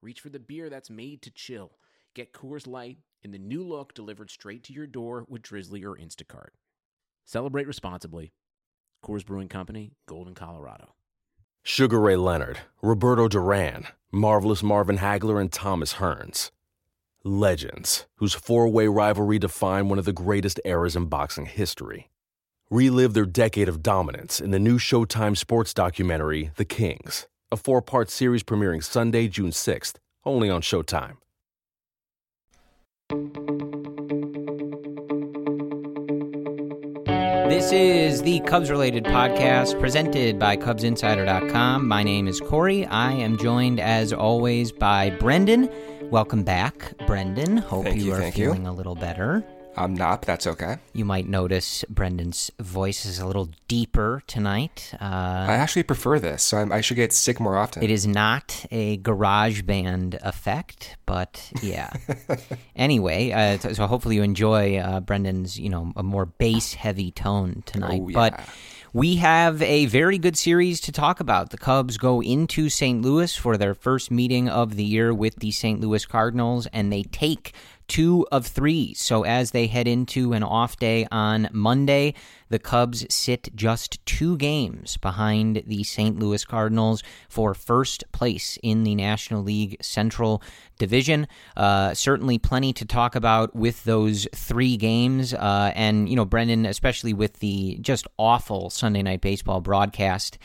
reach for the beer that's made to chill. Get Coors Light in the new look delivered straight to your door with Drizzly or Instacart. Celebrate responsibly. Coors Brewing Company, Golden, Colorado. Sugar Ray Leonard, Roberto Duran, Marvelous Marvin Hagler, and Thomas Hearns. Legends, whose four-way rivalry defined one of the greatest eras in boxing history. Relive their decade of dominance in the new Showtime sports documentary, The Kings, a four-part series premiering Sunday, June 6th, only on Showtime. This is the Cubs-related podcast presented by CubsInsider.com. My name is Corey. I am joined, as always, by Brendan. Welcome back, Brendan. Hope you are feeling a little better. I'm not, but that's okay. You might notice Brendan's voice is a little deeper tonight. I actually prefer this, so I should get sick more often. It is not a garage band effect, but yeah. Anyway, so hopefully you enjoy Brendan's, a more bass-heavy tone tonight. Oh, yeah. But we have a very good series to talk about. The Cubs go into St. Louis for their first meeting of the year with the St. Louis Cardinals, and they take 2 of 3. So as they head into an off day on Monday, the Cubs sit just 2 games behind the St. Louis Cardinals for first place in the National League Central Division. Certainly plenty to talk about with those 3 games. And, Brendan, especially with the just awful Sunday Night Baseball broadcast,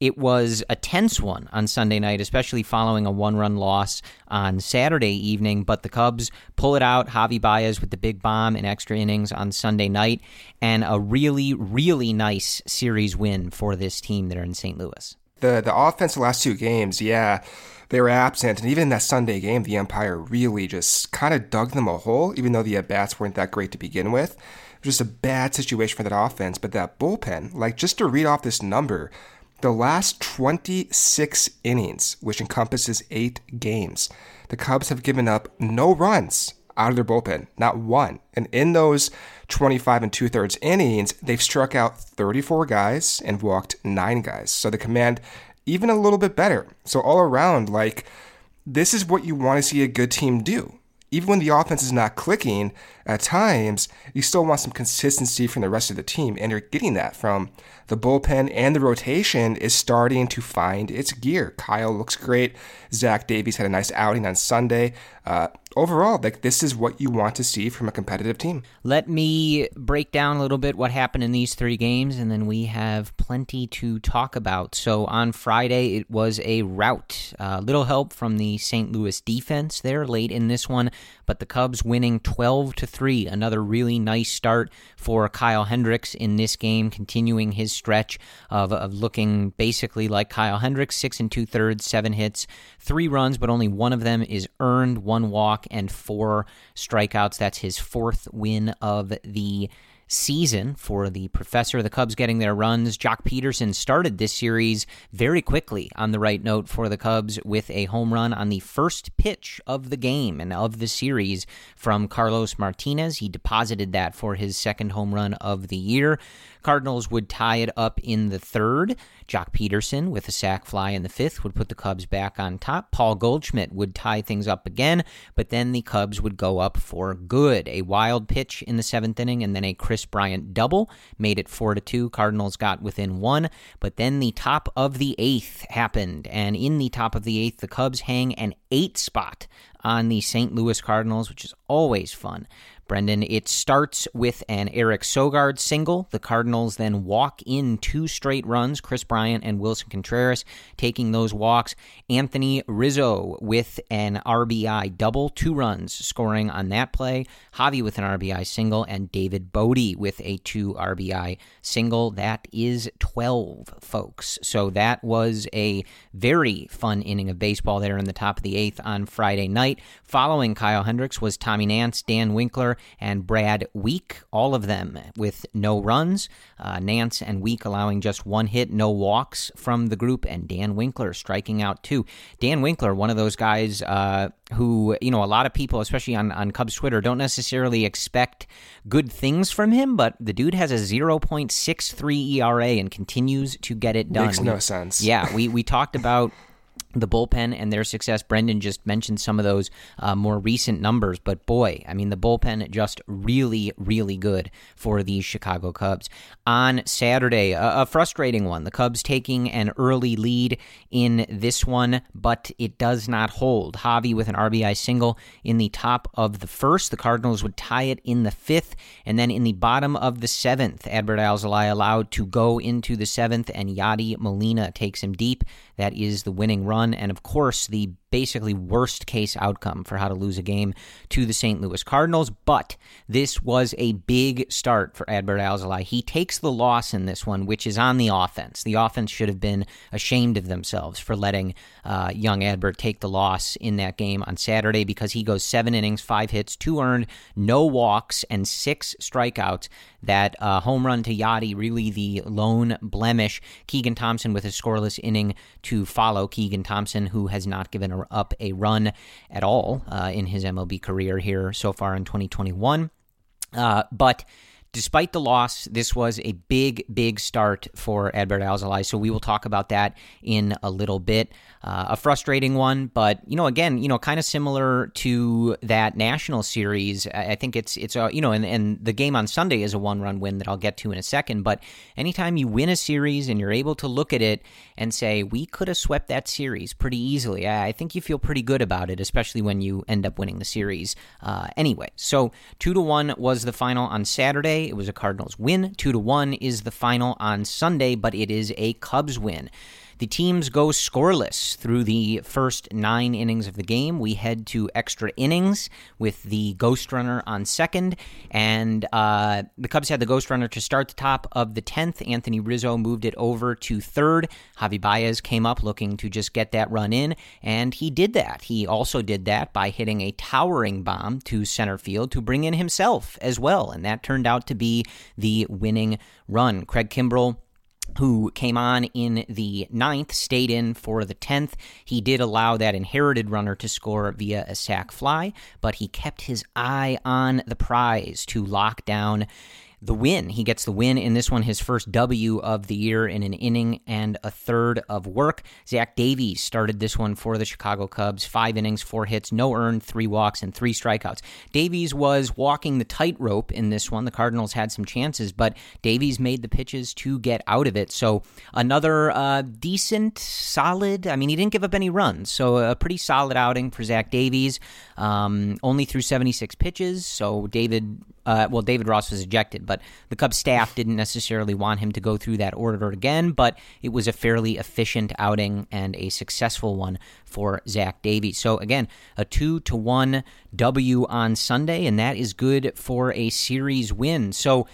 it was a tense one on Sunday night, especially following a 1-run loss on Saturday evening, but the Cubs pull it out. Javi Baez with the big bomb in extra innings on Sunday night, and a really, really nice series win for this team that are in St. Louis. The offense the last 2 games, yeah, they were absent, and even in that Sunday game, the umpire really just kind of dug them a hole, even though the at-bats weren't that great to begin with. It was just a bad situation for that offense, but that bullpen, just to read off this number, the last 26 innings, which encompasses 8 games, the Cubs have given up no runs out of their bullpen, not one. And in those 25 and 2/3 innings, they've struck out 34 guys and walked 9 guys. So the command, even a little bit better. So all around, this is what you want to see a good team do. Even when the offense is not clicking at times, you still want some consistency from the rest of the team, and you're getting that from the bullpen, and the rotation is starting to find its gear. Kyle looks great. Zach Davies had a nice outing on Sunday. Overall, this is what you want to see from a competitive team. Let me break down a little bit what happened in these 3 games, and then we have plenty to talk about. So on Friday, it was a rout. Little help from the St. Louis defense there late in this one, but the Cubs winning 12-3. Another really nice start for Kyle Hendricks in this game, continuing his stretch of looking basically like Kyle Hendricks. 6 2/3, 7 hits, 3 runs, but only one of them is earned, 1 walk, and 4 strikeouts. That's his 4th win of the season for the professor. The Cubs getting their runs. Jock Peterson started this series very quickly on the right note for the Cubs with a home run on the first pitch of the game and of the series from Carlos Martinez. He deposited that for his 2nd home run of the year. Cardinals would tie it up in the 3rd. Jock Peterson with a sac fly in the 5th would put the Cubs back on top. Paul Goldschmidt would tie things up again, but then the Cubs would go up for good. A wild pitch in the 7th inning, and then a Chris Chris Bryant double, made it 4-2. Cardinals got within one, but then the top of the eighth happened, and in the top of the eighth, the Cubs hang an 8 spot on the St. Louis Cardinals, which is always fun. Brendan, it starts with an Eric Sogard single. The Cardinals then walk in 2 straight runs, Chris Bryant and Wilson Contreras taking those walks. Anthony Rizzo with an RBI double, 2 runs scoring on that play. Javi with an RBI single, and David Bote with a 2 RBI single. That is 12, folks. So that was a very fun inning of baseball there in the top of the eighth on Friday night. Following Kyle Hendricks was Tommy Nance, Dan Winkler, and Brad Week, all of them with no runs. Nance and Week allowing just 1 hit, no walks from the group, and Dan Winkler striking out 2. Dan Winkler, one of those guys who, you know, a lot of people, especially on Cubs Twitter, don't necessarily expect good things from him, but the dude has a 0.63 ERA and continues to get it done. Makes no sense. Yeah, we talked about the bullpen and their success. Brendan just mentioned some of those more recent numbers, but boy, I mean, the bullpen just really, really good for the Chicago Cubs. On Saturday, a frustrating one. The Cubs taking an early lead in this one, but it does not hold. Javi with an RBI single in the top of the first. The Cardinals would tie it in the 5th, and then in the bottom of the 7th, Adbert Alzolay allowed to go into the 7th, and Yadi Molina takes him deep. That is the winning run, and of course, the basically worst-case outcome for how to lose a game to the St. Louis Cardinals, but this was a big start for Adbert Alzolay. He takes the loss in this one, which is on the offense. The offense should have been ashamed of themselves for letting young Adbert take the loss in that game on Saturday, because he goes 7 innings, 5 hits, 2 earned, no walks, and 6 strikeouts. That home run to Yadi, really the lone blemish. Keegan Thompson with a scoreless inning to follow. Keegan Thompson, who has not given up a run at all in his MLB career here so far in 2021. But despite the loss, this was a big, big start for Adbert Alzolay, so we will talk about that in a little bit. A frustrating one, but, you know, again, you know, kind of similar to that National Series. I think it's you know, and the game on Sunday is a one-run win that I'll get to in a second, but anytime you win a series and you're able to look at it and say, we could have swept that series pretty easily, I think you feel pretty good about it, especially when you end up winning the series anyway. So 2-1 was the final on Saturday. It was a Cardinals win. 2-1 is the final on Sunday, but it is a Cubs win. The teams go scoreless through the first 9 innings of the game. We head to extra innings with the ghost runner on second, and the Cubs had the ghost runner to start the top of the 10th. Anthony Rizzo moved it over to third. Javi Baez came up looking to just get that run in, and he did that. He also did that by hitting a towering bomb to center field to bring in himself as well, and that turned out to be the winning run. Craig Kimbrel, who came on in the 9th, stayed in for the 10th. He did allow that inherited runner to score via a sac fly, but he kept his eye on the prize to lock down the win. He gets the win in this one, his first W of the year in an inning and a third of work. Zach Davies started this one for the Chicago Cubs. 5 innings, 4 hits, no earned, 3 walks, and 3 strikeouts. Davies was walking the tightrope in this one. The Cardinals had some chances, but Davies made the pitches to get out of it. So another decent, solid, I mean, he didn't give up any runs, so a pretty solid outing for Zach Davies. Only threw 76 pitches, so David Ross was ejected, but the Cubs staff didn't necessarily want him to go through that order again, but it was a fairly efficient outing and a successful one for Zach Davies. So again, a 2-1 W on Sunday, and that is good for a series win. So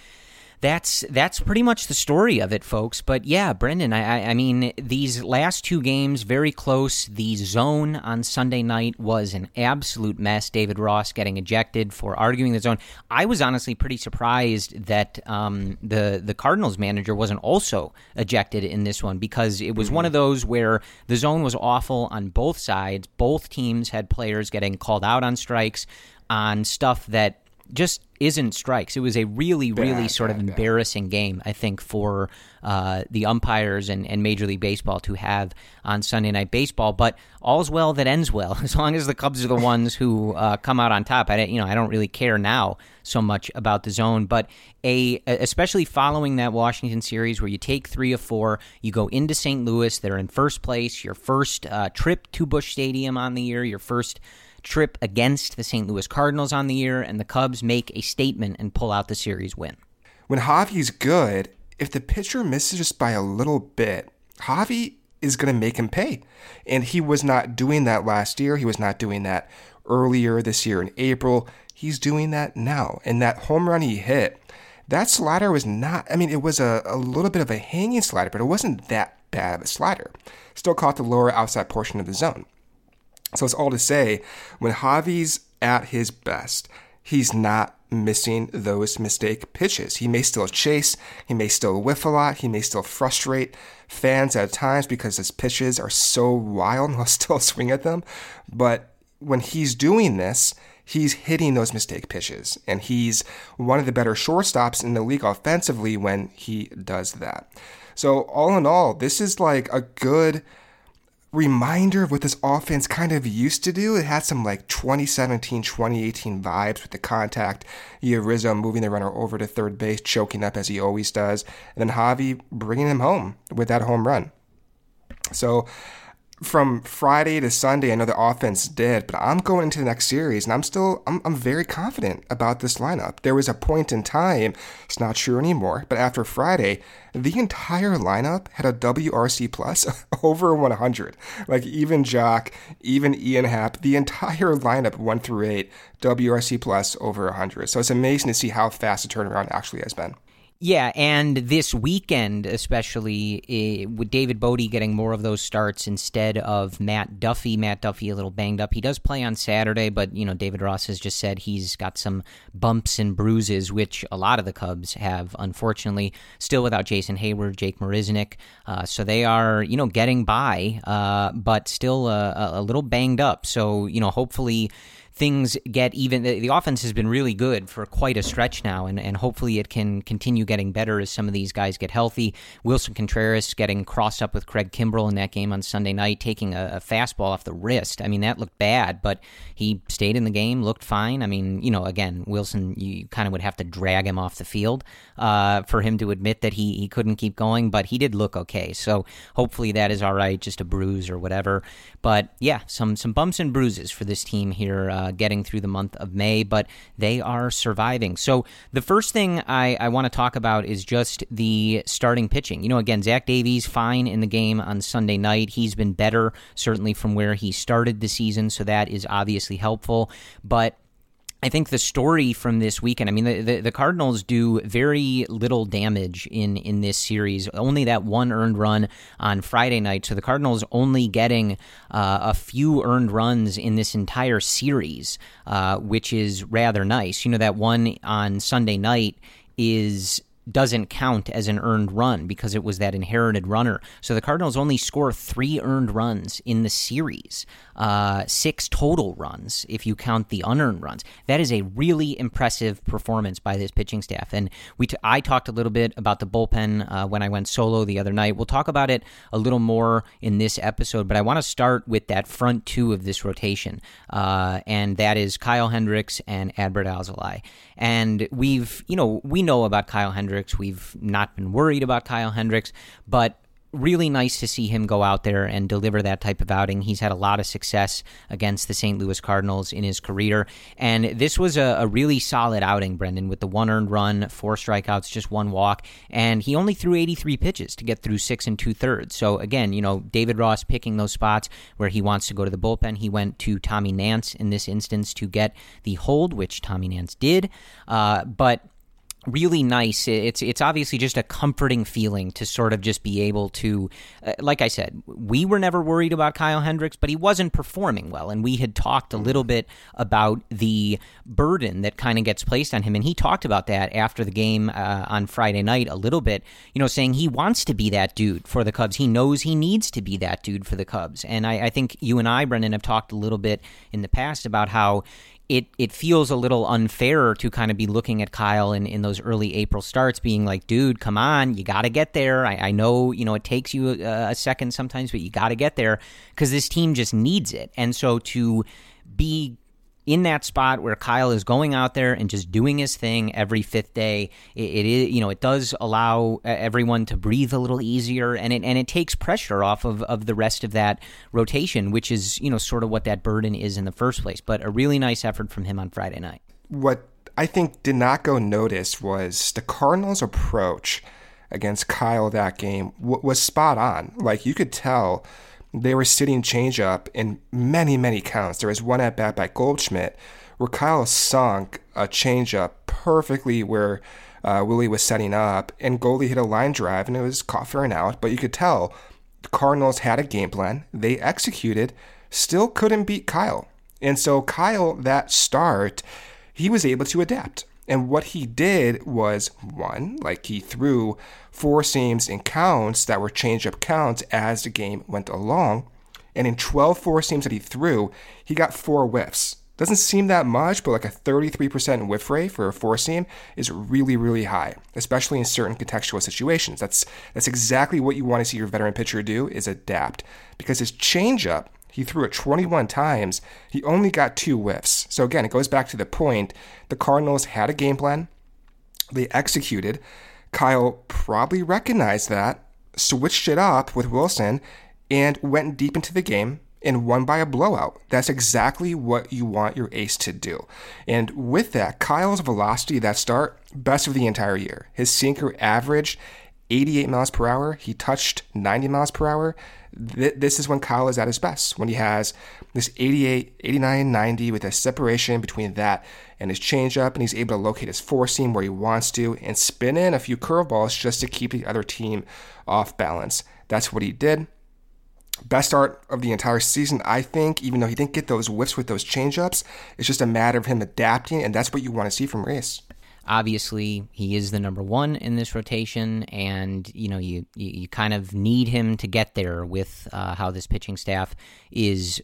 that's pretty much the story of it, folks. But yeah, Brendan, I mean, these last 2 games, very close. The zone on Sunday night was an absolute mess. David Ross getting ejected for arguing the zone. I was honestly pretty surprised that the Cardinals manager wasn't also ejected in this one, because it was one of those where the zone was awful on both sides. Both teams had players getting called out on strikes, on stuff that just – isn't strikes. It was a really embarrassing game, I think, for the umpires and Major League Baseball to have on Sunday Night Baseball. But all's well that ends well, as long as the Cubs are the ones who come out on top. I don't really care now so much about the zone, but especially following that Washington series where you take 3 of 4, you go into St. Louis, they're in first place, your first trip to Busch Stadium on the year, your first trip against the St. Louis Cardinals on the year, and the Cubs make a statement and pull out the series win. When Javi's good, if the pitcher misses just by a little bit, Javi is going to make him pay. And he was not doing that last year. He was not doing that earlier this year in April. He's doing that now. And that home run he hit, that slider was not, it was a little bit of a hanging slider, but it wasn't that bad of a slider. Still caught the lower outside portion of the zone. So it's all to say, when Javi's at his best, he's not missing those mistake pitches. He may still chase, he may still whiff a lot, he may still frustrate fans at times because his pitches are so wild and he'll still swing at them. But when he's doing this, he's hitting those mistake pitches, and he's one of the better shortstops in the league offensively when he does that. So all in all, this is like a good reminder of what this offense kind of used to do. It had some 2017, 2018 vibes with the contact. You have Rizzo moving the runner over to third base, choking up as he always does, and then Javi bringing him home with that home run. So from Friday to Sunday, I know the offense did, but I'm going into the next series, and I'm very confident about this lineup. There was a point in time, it's not true anymore, but after Friday, the entire lineup had a WRC plus over 100. Even Jock, even Ian Happ, the entire lineup 1 through 8, WRC plus over 100. So it's amazing to see how fast the turnaround actually has been. Yeah, and this weekend especially, with David Bote getting more of those starts instead of Matt Duffy. Matt Duffy a little banged up. He does play on Saturday, but David Ross has just said he's got some bumps and bruises, which a lot of the Cubs have, unfortunately. Still without Jason Hayward, Jake Marisnik, so they are getting by, but still a little banged up. So hopefully things get even. The offense has been really good for quite a stretch now, and hopefully it can continue getting better as some of these guys get healthy. Wilson Contreras getting crossed up with Craig Kimbrel in that game on Sunday night, taking a fastball off the wrist. That looked bad, but he stayed in the game, looked fine. Again, Wilson, you kind of would have to drag him off the field for him to admit that he couldn't keep going, but he did look okay. So hopefully that is all right, just a bruise or whatever. But yeah, some bumps and bruises for this team here, getting through the month of May, but they are surviving. So the first thing I want to talk about is just the starting pitching. Again, Zach Davies, fine in the game on Sunday night. He's been better, certainly from where he started the season, so that is obviously helpful. But I think the story from this weekend, the Cardinals do very little damage in this series, only that one earned run on Friday night. So the Cardinals only getting a few earned runs in this entire series, which is rather nice. That one on Sunday night doesn't count as an earned run because it was that inherited runner. So the Cardinals only score 3 earned runs in the series, 6 total runs if you count the unearned runs. That is a really impressive performance by this pitching staff. And I talked a little bit about the bullpen when I went solo the other night. We'll talk about it a little more in this episode, but I want to start with that front 2 of this rotation, and that is Kyle Hendricks and Adbert Alzolay. And we know about Kyle Hendricks. We've not been worried about Kyle Hendricks, but really nice to see him go out there and deliver that type of outing. He's had a lot of success against the St. Louis Cardinals in his career, and this was a really solid outing, Brendan, with the 1 earned run, 4 strikeouts, just 1 walk, and he only threw 83 pitches to get through 6 2/3. So again, David Ross picking those spots where he wants to go to the bullpen. He went to Tommy Nance in this instance to get the hold, which Tommy Nance did, but really nice. It's obviously just a comforting feeling to sort of just be able to, like I said, we were never worried about Kyle Hendricks, but he wasn't performing well, and we had talked a little bit about the burden that kind of gets placed on him, and he talked about that after the game on Friday night a little bit, saying he wants to be that dude for the Cubs. He knows he needs to be that dude for the Cubs, and I think you and I, Brendan, have talked a little bit in the past about how it feels a little unfair to kind of be looking at Kyle in those early April starts being like, dude, come on, you got to get there. I know, you know, it takes you a second sometimes, but you got to get there because this team just needs it. And so to be in that spot where Kyle is going out there and just doing his thing every fifth day, it is, you know, it does allow everyone to breathe a little easier, and it takes pressure off of the rest of that rotation, which is, you know, sort of what that burden is in the first place. But a really nice effort from him on Friday night. What I think did not go noticed was the Cardinals' approach against Kyle that game was spot on. Like, you could tell they were sitting changeup in many, many counts. There was one at-bat by Goldschmidt where Kyle sunk a changeup perfectly where Willie was setting up, and Goldie hit a line drive, and it was caught for an out. But you could tell the Cardinals had a game plan. They executed, still couldn't beat Kyle. And so Kyle, that start, he was able to adapt. And what he did was, one, like, he threw four seams in counts that were changeup counts as the game went along. And in 12 four seams that he threw, he got four whiffs. Doesn't seem that much, but like a 33% whiff rate for a four seam is really, really high, especially in certain contextual situations. That's exactly what you want to see your veteran pitcher do, is adapt. Because his changeup, he threw it 21 times. He only got two whiffs. So again, it goes back to the point. The Cardinals had a game plan. They executed. Kyle probably recognized that, switched it up with Wilson, and went deep into the game and won by a blowout. That's exactly what you want your ace to do. And with that, Kyle's velocity, that start, best of the entire year. His sinker averaged 88 miles per hour. He touched 90 miles per hour. This is when Kyle is at his best, when he has this 88, 89, 90 with a separation between that and his changeup, and he's able to locate his four seam where he wants to and spin in a few curveballs just to keep the other team off balance. That's what he did. Best start of the entire season, I think, even though he didn't get those whiffs with those changeups. It's just a matter of him adapting, and that's what you want to see from Reyes. Obviously, he is the number one in this rotation, and you know you kind of need him to get there with how this pitching staff is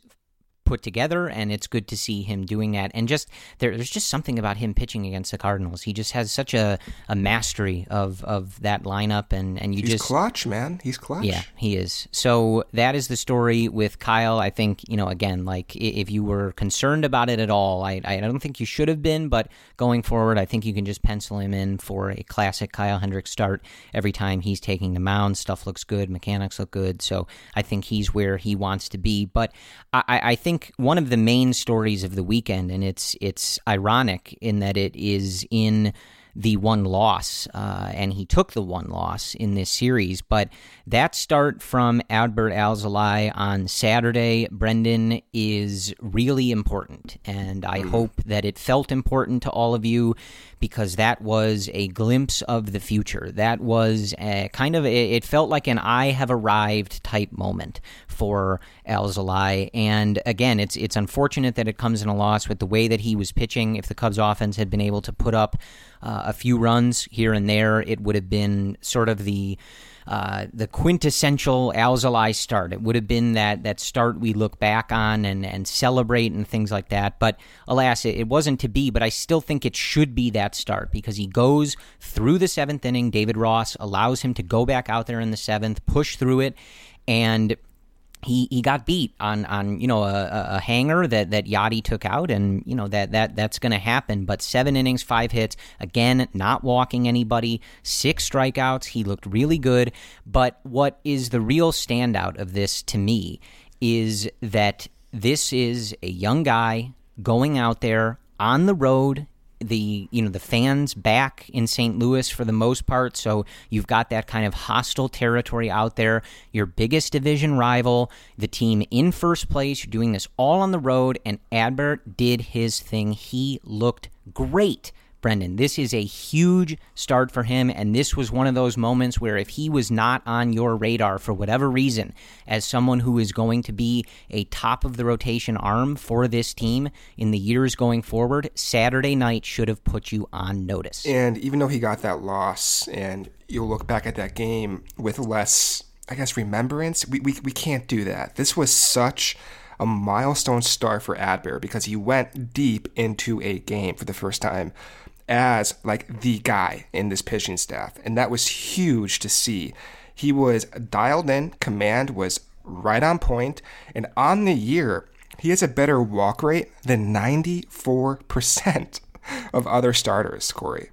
put together, and it's good to see him doing that. And just there's just something about him pitching against the Cardinals. He just has such a mastery of that lineup, and you just clutch, man. He's clutch. Yeah, he is. So that is the story with Kyle. I think, you know, again, like, if you were concerned about it at all, I don't think you should have been, but going forward, I think you can just pencil him in for a classic Kyle Hendricks start. Every time he's taking the mound, stuff looks good, mechanics look good. So I think he's where he wants to be. But I think one of the main stories of the weekend, and it's ironic in that it is in the one loss, and he took the one loss in this series, but that start from Adbert Alzolay on Saturday, Brendan, is really important, and I hope that it felt important to all of you, because that was a glimpse of the future. That was it felt like an I have arrived type moment for Alzolay, and again, it's unfortunate that it comes in a loss with the way that he was pitching. If the Cubs offense had been able to put up a few runs here and there, it would have been sort of the quintessential Alzolay start. It would have been that start we look back on and celebrate and things like that. But alas, it wasn't to be, but I still think it should be that start, because he goes through the seventh inning. David Ross allows him to go back out there in the seventh, push through it, and he got beat on you know a hanger that Yadi took out, and you know that's going to happen. But 7 innings, 5 hits, again not walking anybody, 6 strikeouts. He looked really good. But what is the real standout of this to me is that this is a young guy going out there on the road. The fans back in St. Louis for the most part, so you've got that kind of hostile territory out there. Your biggest division rival, the team in first place, you're doing this all on the road, and Adbert did his thing. He looked great. Brendan, this is a huge start for him, and this was one of those moments where if he was not on your radar for whatever reason as someone who is going to be a top-of-the-rotation arm for this team in the years going forward, Saturday night should have put you on notice. And even though he got that loss, and you'll look back at that game with less, I guess, remembrance, we can't do that. This was such a milestone start for Adbert because he went deep into a game for the first time as like the guy in this pitching staff. And that was huge to see. He was dialed in, command was right on point, and on the year, he has a better walk rate than 94% of other starters, Corey.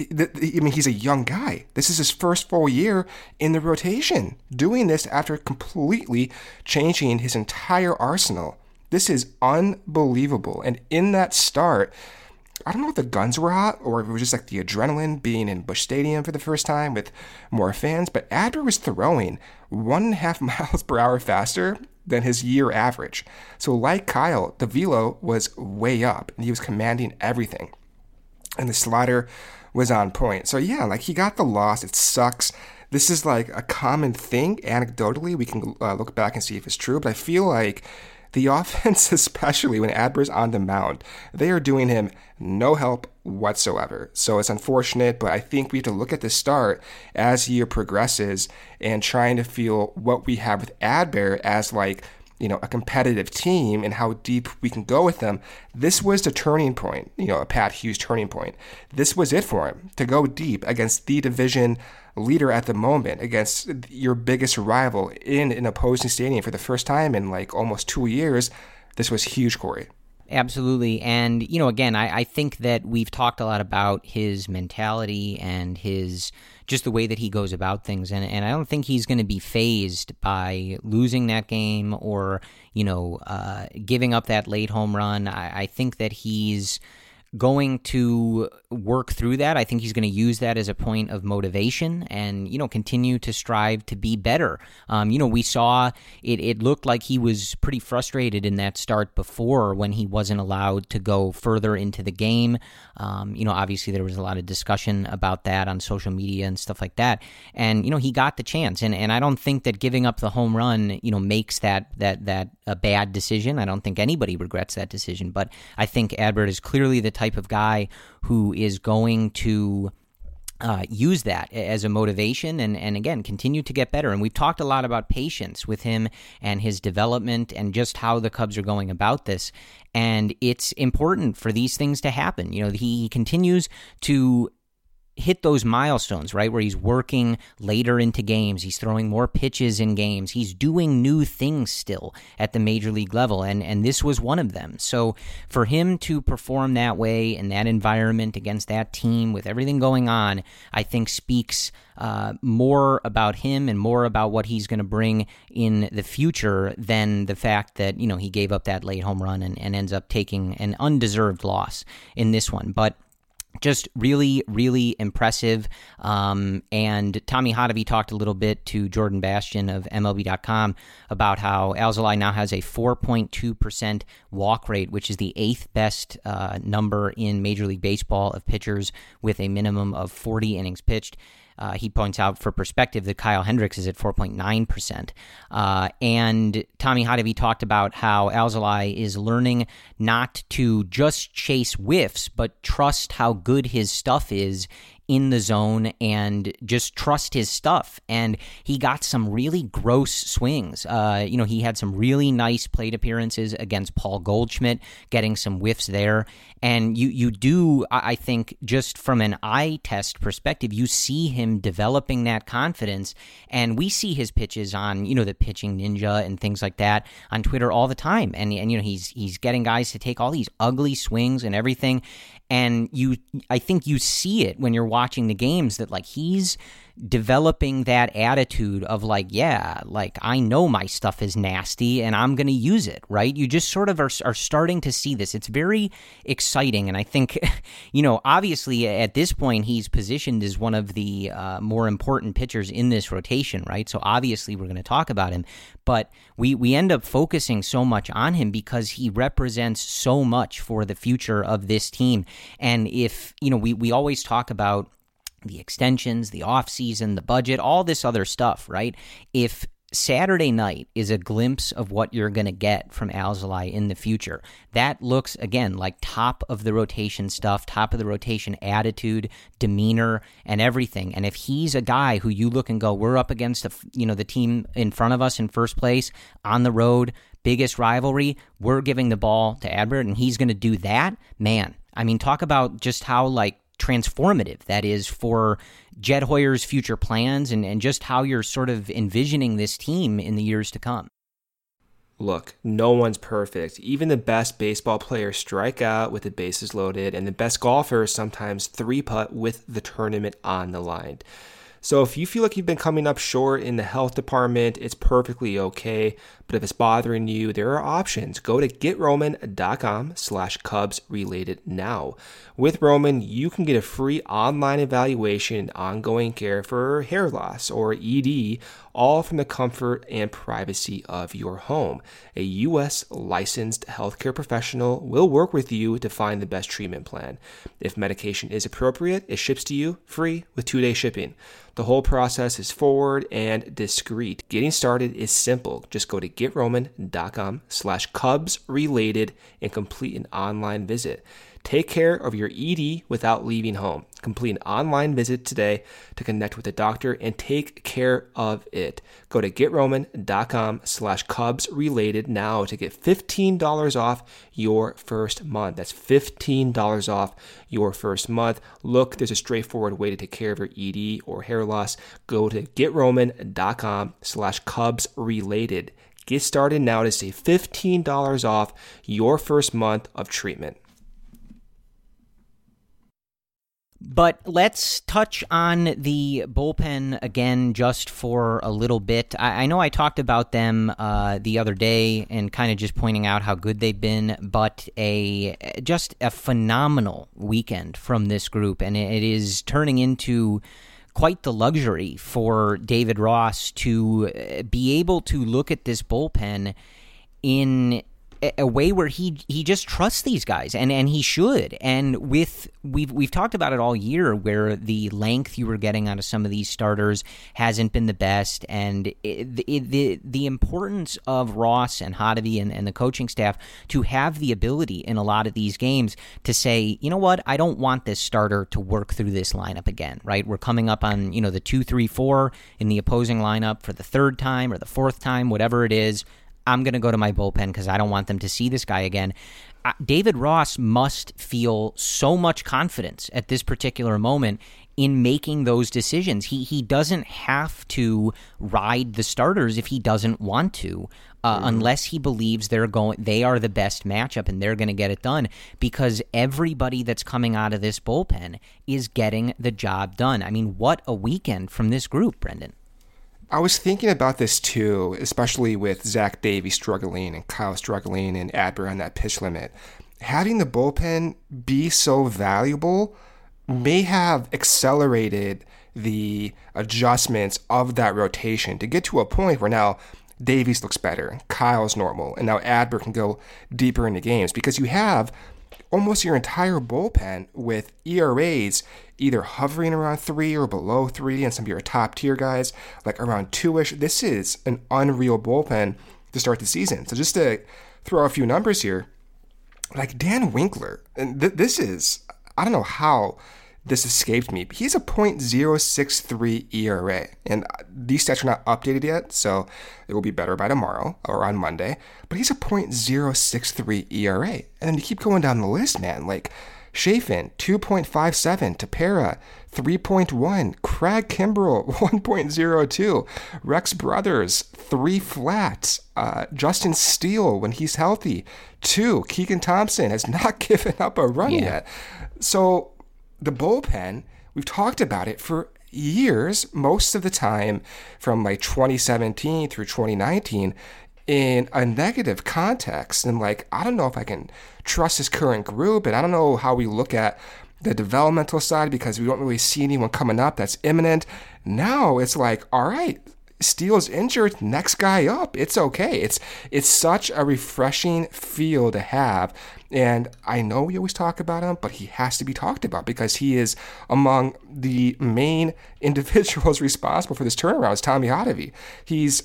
I mean, he's a young guy. This is his first full year in the rotation, doing this after completely changing his entire arsenal. This is unbelievable. And in that start, I don't know if the guns were hot or if it was just like the adrenaline being in Busch Stadium for the first time with more fans, but Adbert was throwing 1.5 miles per hour faster than his year average. So like Kyle, the velo was way up and he was commanding everything. And the slider was on point. So yeah, like he got the loss. It sucks. This is like a common thing. Anecdotally, we can look back and see if it's true, but I feel like the offense, especially when Adbert's on the mound, they are doing him no help whatsoever. So it's unfortunate, but I think we have to look at this start as year progresses and trying to feel what we have with Adbert as like, you know, a competitive team and how deep we can go with them. This was the turning point, you know, a Pat Hughes turning point. This was it for him to go deep against the division leader at the moment, against your biggest rival in an opposing stadium for the first time in like almost 2 years. This was huge, Corey. Absolutely. And, you know, again, I think that we've talked a lot about his mentality and his just the way that he goes about things. And I don't think he's going to be phased by losing that game or, you know, giving up that late home run. I think that he's going to work through that. I think he's going to use that as a point of motivation and, you know, continue to strive to be better. You know, we saw it looked like he was pretty frustrated in that start before when he wasn't allowed to go further into the game. You know, obviously there was a lot of discussion about that on social media and stuff like that. And, you know, he got the chance. And I don't think that giving up the home run, you know, makes that a bad decision. I don't think anybody regrets that decision. But I think Adbert is clearly the type of guy who is going to use that as a motivation and again, continue to get better. And we've talked a lot about patience with him and his development and just how the Cubs are going about this. And it's important for these things to happen. You know, he continues to hit those milestones, right, where he's working later into games, he's throwing more pitches in games, he's doing new things still at the major league level, and this was one of them. So for him to perform that way in that environment against that team with everything going on, I think speaks more about him and more about what he's going to bring in the future than the fact that, you know, he gave up that late home run and ends up taking an undeserved loss in this one. But just really, really impressive. And Tommy Hottovy talked a little bit to Jordan Bastian of MLB.com about how Alzolay now has a 4.2% walk rate, which is the 8th best number in Major League Baseball of pitchers with a minimum of 40 innings pitched. He points out, for perspective, that Kyle Hendricks is at 4.9%. And Tommy Hottovy talked about how Alzolay is learning not to just chase whiffs, but trust how good his stuff is in the zone and just trust his stuff. And he got some really gross swings. You know, he had some really nice plate appearances against Paul Goldschmidt, getting some whiffs there. And you do, I think, just from an eye test perspective, you see him developing that confidence. And we see his pitches on, you know, the Pitching Ninja and things like that on Twitter all the time. And you know, he's getting guys to take all these ugly swings and everything. And I think you see it when you're watching the games that, like, he's developing that attitude of, like, yeah, like, I know my stuff is nasty and I'm going to use it, right? You just sort of are starting to see this. It's very exciting. And I think, you know, obviously at this point, he's positioned as one of the more important pitchers in this rotation, right? So obviously we're going to talk about him, but we end up focusing so much on him because he represents so much for the future of this team. And if, you know, we always talk about the extensions, the offseason, the budget, all this other stuff, right? If Saturday night is a glimpse of what you're going to get from Alzolay in the future, that looks, again, like top of the rotation stuff, top of the rotation attitude, demeanor, and everything. And if he's a guy who you look and go, we're up against the team in front of us in first place on the road, biggest rivalry, we're giving the ball to Adbert, and he's going to do that. Man, I mean, talk about just how, like, transformative that is for Jed Hoyer's future plans and just how you're sort of envisioning this team in the years to come. Look, no one's perfect. Even the best baseball players strike out with the bases loaded, and the best golfers sometimes three-putt with the tournament on the line. So if you feel like you've been coming up short in the health department, it's perfectly okay. But if it's bothering you, there are options. Go to GetRoman.com/Cubs related now. With Roman, you can get a free online evaluation and ongoing care for hair loss or ED, all from the comfort and privacy of your home. A U.S. licensed healthcare professional will work with you to find the best treatment plan. If medication is appropriate, it ships to you free with 2-day shipping. The whole process is forward and discreet. Getting started is simple. Just go to GetRoman.com/Cubs related and complete an online visit. Take care of your ED without leaving home. Complete an online visit today to connect with a doctor and take care of it. Go to GetRoman.com/Cubs related now to get $15 off your first month. That's $15 off your first month. Look, there's a straightforward way to take care of your ED or hair loss. Go to GetRoman.com/Cubs related. Get started now to save $15 off your first month of treatment. But let's touch on the bullpen again just for a little bit. I know I talked about them the other day and kind of just pointing out how good they've been, but just a phenomenal weekend from this group, and it is turning into quite the luxury for David Ross to be able to look at this bullpen in a way where he just trusts these guys, and he should. And with we've talked about it all year, where the length you were getting out of some of these starters hasn't been the best, and the importance of Ross and Hottovy and the coaching staff to have the ability in a lot of these games to say, you know what, I don't want this starter to work through this lineup again, right? We're coming up on, you know, the 2-3-4 in the opposing lineup for the third time or the fourth time, whatever it is. I'm going to go to my bullpen because I don't want them to see this guy again. David Ross must feel so much confidence at this particular moment in making those decisions. He doesn't have to ride the starters if he doesn't want to, unless he believes they are the best matchup and they're going to get it done, because everybody that's coming out of this bullpen is getting the job done. I mean, what a weekend from this group, Brendan. I was thinking about this too, especially with Zach Davies struggling and Kyle struggling and Adbert on that pitch limit. Having the bullpen be so valuable may have accelerated the adjustments of that rotation to get to a point where now Davies looks better, Kyle's normal, and now Adbert can go deeper into games, because you have almost your entire bullpen with ERAs either hovering around 3 or below 3, and some of your top tier guys like around 2-ish. This is an unreal bullpen to start the season. So just to throw a few numbers here, like Dan Winkler, and this is, I don't know how this escaped me, but he's a .063 ERA, and these stats are not updated yet, so it will be better by tomorrow or on Monday, but he's a .063 ERA. And then you keep going down the list, man, like Chafin, 2.57, Tapera, 3.1, Craig Kimbrel, 1.02, Rex Brothers, 3 flat, Justin Steele, when he's healthy, 2, Keegan Thompson has not given up a run yet. So the bullpen, we've talked about it for years, most of the time from like 2017 through 2019, in a negative context. And like, I don't know if I can trust this current group, and I don't know how we look at the developmental side because we don't really see anyone coming up that's imminent. Now it's like, all right, Steele's injured, next guy up. It's okay. It's such a refreshing feel to have. And I know we always talk about him, but he has to be talked about because he is among the main individuals responsible for this turnaround, is Tommy Hottovy. He's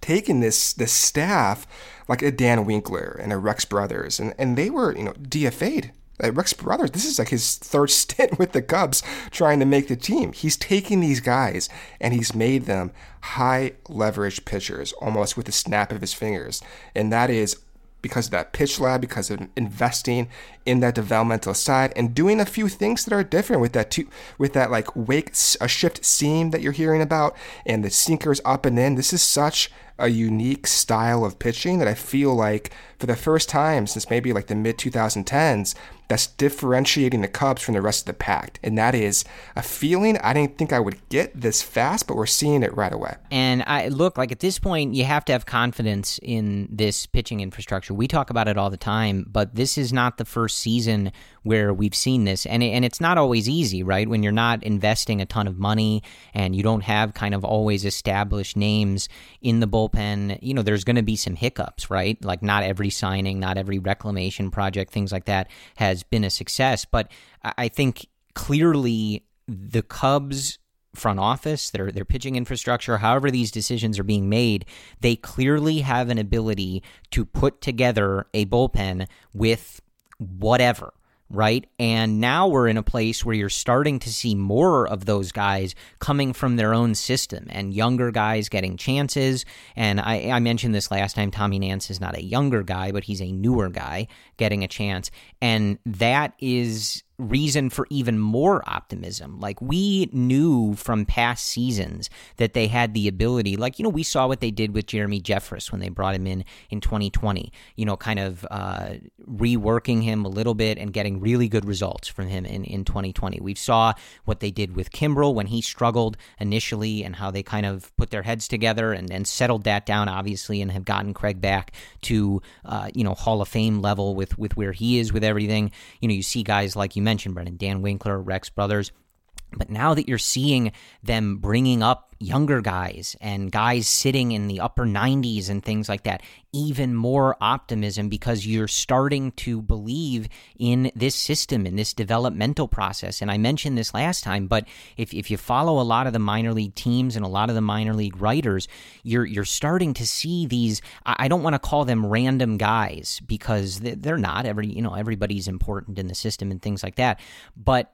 taken this staff like a Dan Winkler and a Rex Brothers, and they were, you know, DFA'd Rex Brothers, this is like his third stint with the Cubs trying to make the team. He's taking these guys and he's made them high leverage pitchers almost with the snap of his fingers. And that is because of that pitch lab, because of investing in that developmental side and doing a few things that are different with that shift seam that you're hearing about and the sinkers up and in. This is such a unique style of pitching that I feel like for the first time since maybe like the mid-2010s, that's differentiating the Cubs from the rest of the pack. And that is a feeling I didn't think I would get this fast, but we're seeing it right away. And I look, like at this point, you have to have confidence in this pitching infrastructure. We talk about it all the time, but this is not the first season where we've seen this. And it's not always easy, right? When you're not investing a ton of money and you don't have kind of always established names in the bullpen, you know, there's going to be some hiccups, right? Like not every signing, not every reclamation project, things like that has been a success. But I think clearly the Cubs front office, their pitching infrastructure, however these decisions are being made, they clearly have an ability to put together a bullpen with whatever, right? And now we're in a place where you're starting to see more of those guys coming from their own system and younger guys getting chances. And I mentioned this last time, Tommy Nance is not a younger guy, but he's a newer guy getting a chance. And that is reason for even more optimism. Like we knew from past seasons that they had the ability, like, you know, we saw what they did with Jeremy Jeffress when they brought him in 2020, you know, kind of reworking him a little bit and getting really good results from him in 2020. We saw what they did with Kimbrel when he struggled initially and how they kind of put their heads together and settled that down, obviously, and have gotten Craig back to, you know, Hall of Fame level with where he is with everything. You know, you see guys like you mentioned, Brendan, Dan Winkler, Rex Brothers. But now that you're seeing them bringing up younger guys and guys sitting in the upper 90s and things like that, even more optimism because you're starting to believe in this system, in this developmental process. And I mentioned this last time, but if you follow a lot of the minor league teams and a lot of the minor league writers, you're starting to see these, I don't want to call them random guys because they're not. Everybody's important in the system and things like that. But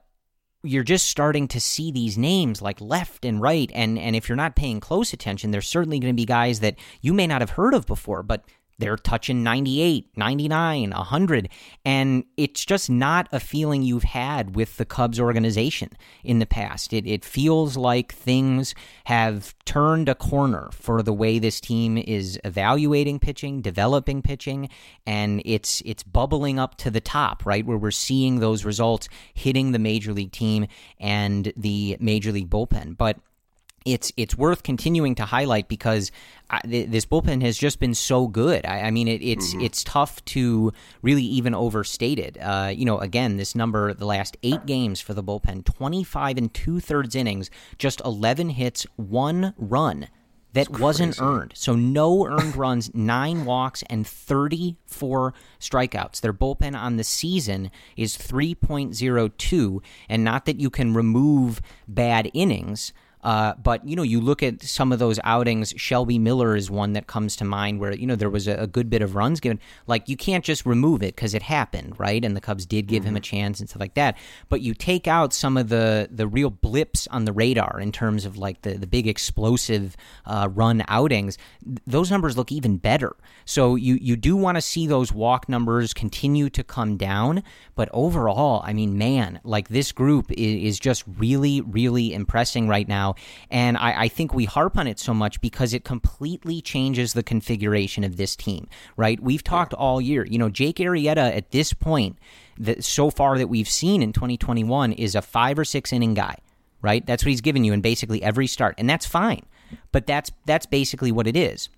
you're just starting to see these names like left and right, and if you're not paying close attention, there's certainly going to be guys that you may not have heard of before, but they're touching 98, 99, 100, and it's just not a feeling you've had with the Cubs organization in the past. It feels like things have turned a corner for the way this team is evaluating pitching, developing pitching, and it's bubbling up to the top, right, where we're seeing those results hitting the major league team and the major league bullpen. But it's worth continuing to highlight because this bullpen has just been so good. I mean, it's tough to really even overstate it. You know, again, this number, the last 8 games for the bullpen, 25 and 2/3 innings, just 11 hits, 1 run. That wasn't earned. So no earned runs, 9 walks, and 34 strikeouts. Their bullpen on the season is 3.02, and not that you can remove bad innings, but, you know, you look at some of those outings. Shelby Miller is one that comes to mind where, you know, there was a good bit of runs given. Like, you can't just remove it because it happened, right? And the Cubs did give him a chance and stuff like that. But you take out some of the real blips on the radar in terms of, like, the big explosive run outings. Those numbers look even better. So you do want to see those walk numbers continue to come down. But overall, I mean, man, like, this group is just really, really impressing right now. And I think we harp on it so much because it completely changes the configuration of this team, right? We've talked all year, you know, Jake Arrieta at this point, so far that we've seen in 2021 is a 5 or 6 inning guy, right? That's what he's given you in basically every start. And that's fine, but that's basically what it is.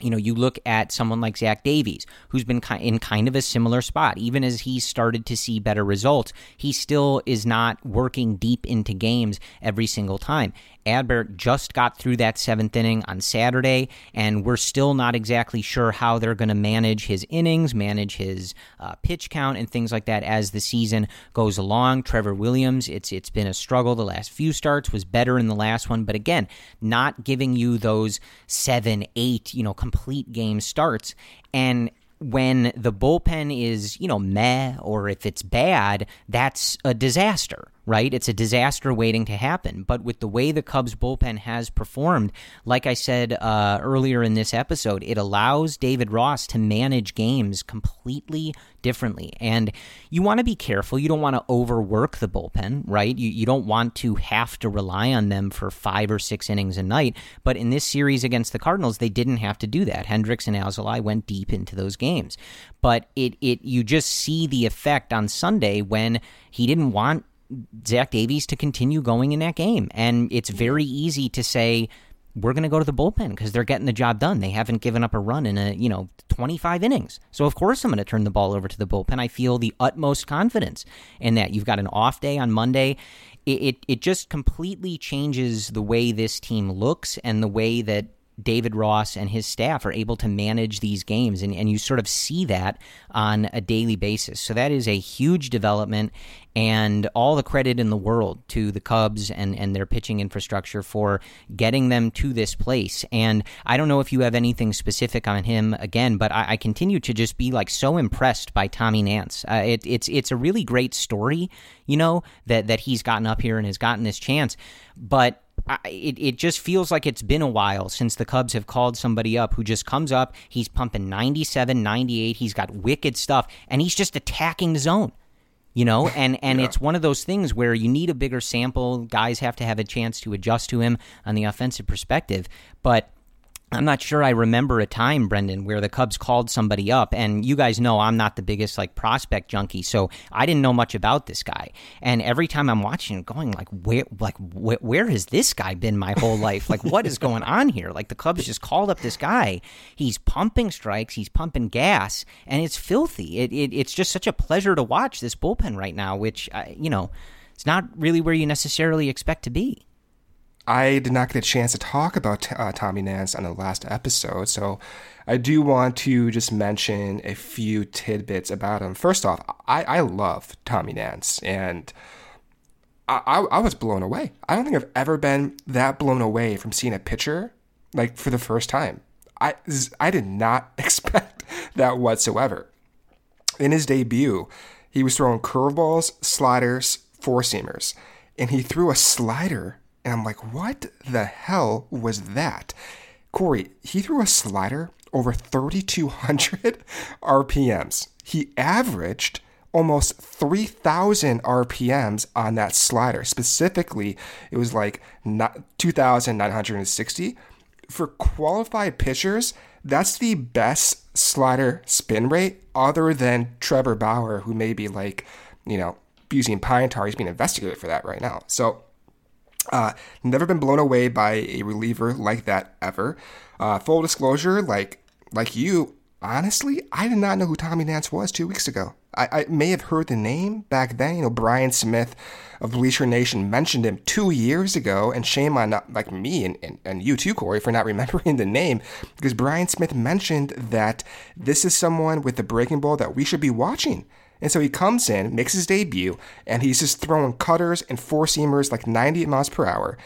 You know, you look at someone like Zach Davies, who's been in kind of a similar spot. Even as he started to see better results, he still is not working deep into games every single time. Adbert just got through that 7th inning on Saturday, and we're still not exactly sure how they're going to manage his innings, manage his pitch count, and things like that as the season goes along. Trevor Williams, it's been a struggle the last few starts, was better in the last one, but again, not giving you those 7, 8, you know, complete game starts. And when the bullpen is, you know, meh, or if it's bad, that's a disaster, right? It's a disaster waiting to happen. But with the way the Cubs bullpen has performed, like I said earlier in this episode, it allows David Ross to manage games completely differently. And you want to be careful. You don't want to overwork the bullpen, right? You don't want to have to rely on them for 5 or 6 innings a night. But in this series against the Cardinals, they didn't have to do that. Hendricks and Alzolay went deep into those games. But it you just see the effect on Sunday when he didn't want Zach Davies to continue going in that game. And it's very easy to say, we're going to go to the bullpen because they're getting the job done. They haven't given up a run in, 25 innings. So, of course, I'm going to turn the ball over to the bullpen. I feel the utmost confidence in that. You've got an off day on Monday. It just completely changes the way this team looks and the way that David Ross and his staff are able to manage these games, and you sort of see that on a daily basis. So that is a huge development, and all the credit in the world to the Cubs and their pitching infrastructure for getting them to this place. And I don't know if you have anything specific on him again, but I continue to just be like so impressed by Tommy Nance. It's a really great story, you know, that he's gotten up here and has gotten this chance, but it just feels like it's been a while since the Cubs have called somebody up who just comes up, he's pumping 97, 98, he's got wicked stuff, and he's just attacking the zone, you know? And yeah. It's one of those things where you need a bigger sample, guys have to have a chance to adjust to him on the offensive perspective, but I'm not sure I remember a time, Brendan, where the Cubs called somebody up, and you guys know I'm not the biggest like prospect junkie, so I didn't know much about this guy. And every time I'm watching, going like, where has this guy been my whole life? Like, what is going on here? Like, the Cubs just called up this guy. He's pumping strikes, he's pumping gas, and it's filthy. It's just such a pleasure to watch this bullpen right now, which it's not really where you necessarily expect to be. I did not get a chance to talk about Tommy Nance on the last episode, so I do want to just mention a few tidbits about him. First off, I love Tommy Nance, and I was blown away. I don't think I've ever been that blown away from seeing a pitcher, like, for the first time. I did not expect that whatsoever. In his debut, he was throwing curveballs, sliders, four-seamers, and he threw a slider. And I'm like, what the hell was that? Corey, he threw a slider over 3,200 RPMs. He averaged almost 3,000 RPMs on that slider. Specifically, it was like 2,960. For qualified pitchers, that's the best slider spin rate other than Trevor Bauer, who may be like, using pine tar. He's being investigated for that right now. So, never been blown away by a reliever like that ever. Full disclosure, like you, honestly, I did not know who Tommy Nance was 2 weeks ago. I may have heard the name back then. Brian Smith of Bleacher Nation mentioned him 2 years ago, and shame on like me and you too, Corey, for not remembering the name, because Brian Smith mentioned that this is someone with the breaking ball that we should be watching. And so he comes in, makes his debut, and he's just throwing cutters and four-seamers like 98 miles per hour.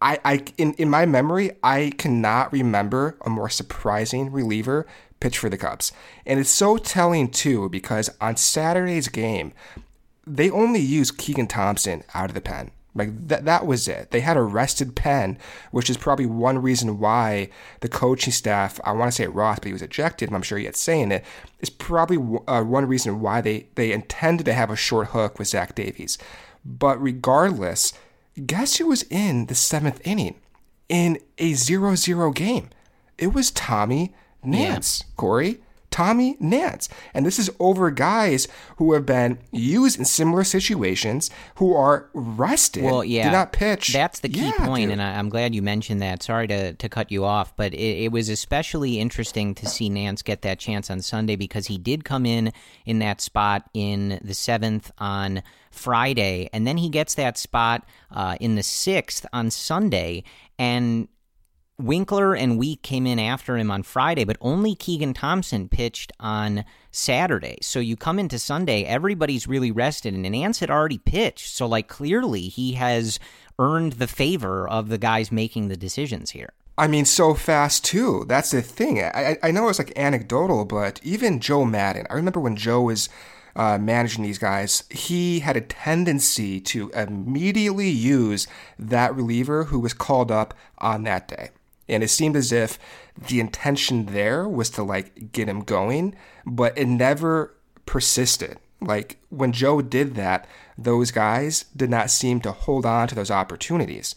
In my memory, I cannot remember a more surprising reliever pitch for the Cubs. And it's so telling, too, because on Saturday's game, they only used Keegan Thompson out of the pen. Like, that was it. They had a rested pen, which is probably one reason why the coaching staff, I want to say Ross, but he was ejected, and I'm sure he had saying it, is probably one reason why they intended to have a short hook with Zach Davies. But regardless, guess who was in the seventh inning in a 0-0 game? It was Tommy Nance, yeah. Corey. Tommy Nance. And this is over guys who have been used in similar situations, who are rested, well, yeah, do not pitch. That's the key point, dude. And I'm glad you mentioned that. Sorry to cut you off, but it was especially interesting to see Nance get that chance on Sunday because he did come in that spot in the 7th on Friday, and then he gets that spot in the 6th on Sunday, and Winkler and Week came in after him on Friday, but only Keegan Thompson pitched on Saturday. So you come into Sunday, everybody's really rested, and Nance had already pitched. So, like, clearly he has earned the favor of the guys making the decisions here. I mean, so fast, too. That's the thing. I know it's like anecdotal, but even Joe Madden, I remember when Joe was managing these guys, he had a tendency to immediately use that reliever who was called up on that day. And it seemed as if the intention there was to, like, get him going, but it never persisted. Like, when Joe did that, those guys did not seem to hold on to those opportunities.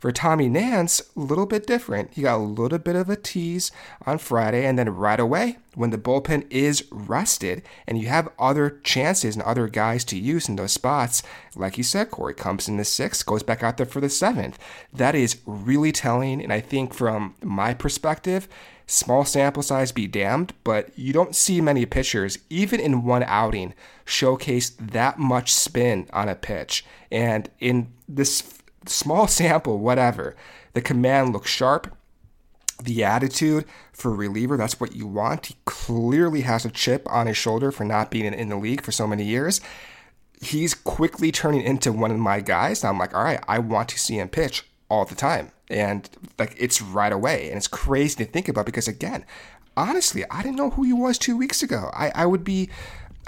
For Tommy Nance, a little bit different. He got a little bit of a tease on Friday, and then right away, when the bullpen is rested and you have other chances and other guys to use in those spots, like you said, Corey comes in the 6th, goes back out there for the 7th. That is really telling, and I think from my perspective, small sample size be damned, but you don't see many pitchers, even in one outing, showcase that much spin on a pitch. And in this small sample, whatever, the command looks sharp, the attitude for a reliever, that's what you want. He clearly has a chip on his shoulder for not being in the league for so many years. He's quickly turning into one of my guys. I'm like, all right, I want to see him pitch all the time. And like, it's right away. And it's crazy to think about because, again, honestly, I didn't know who he was 2 weeks ago. I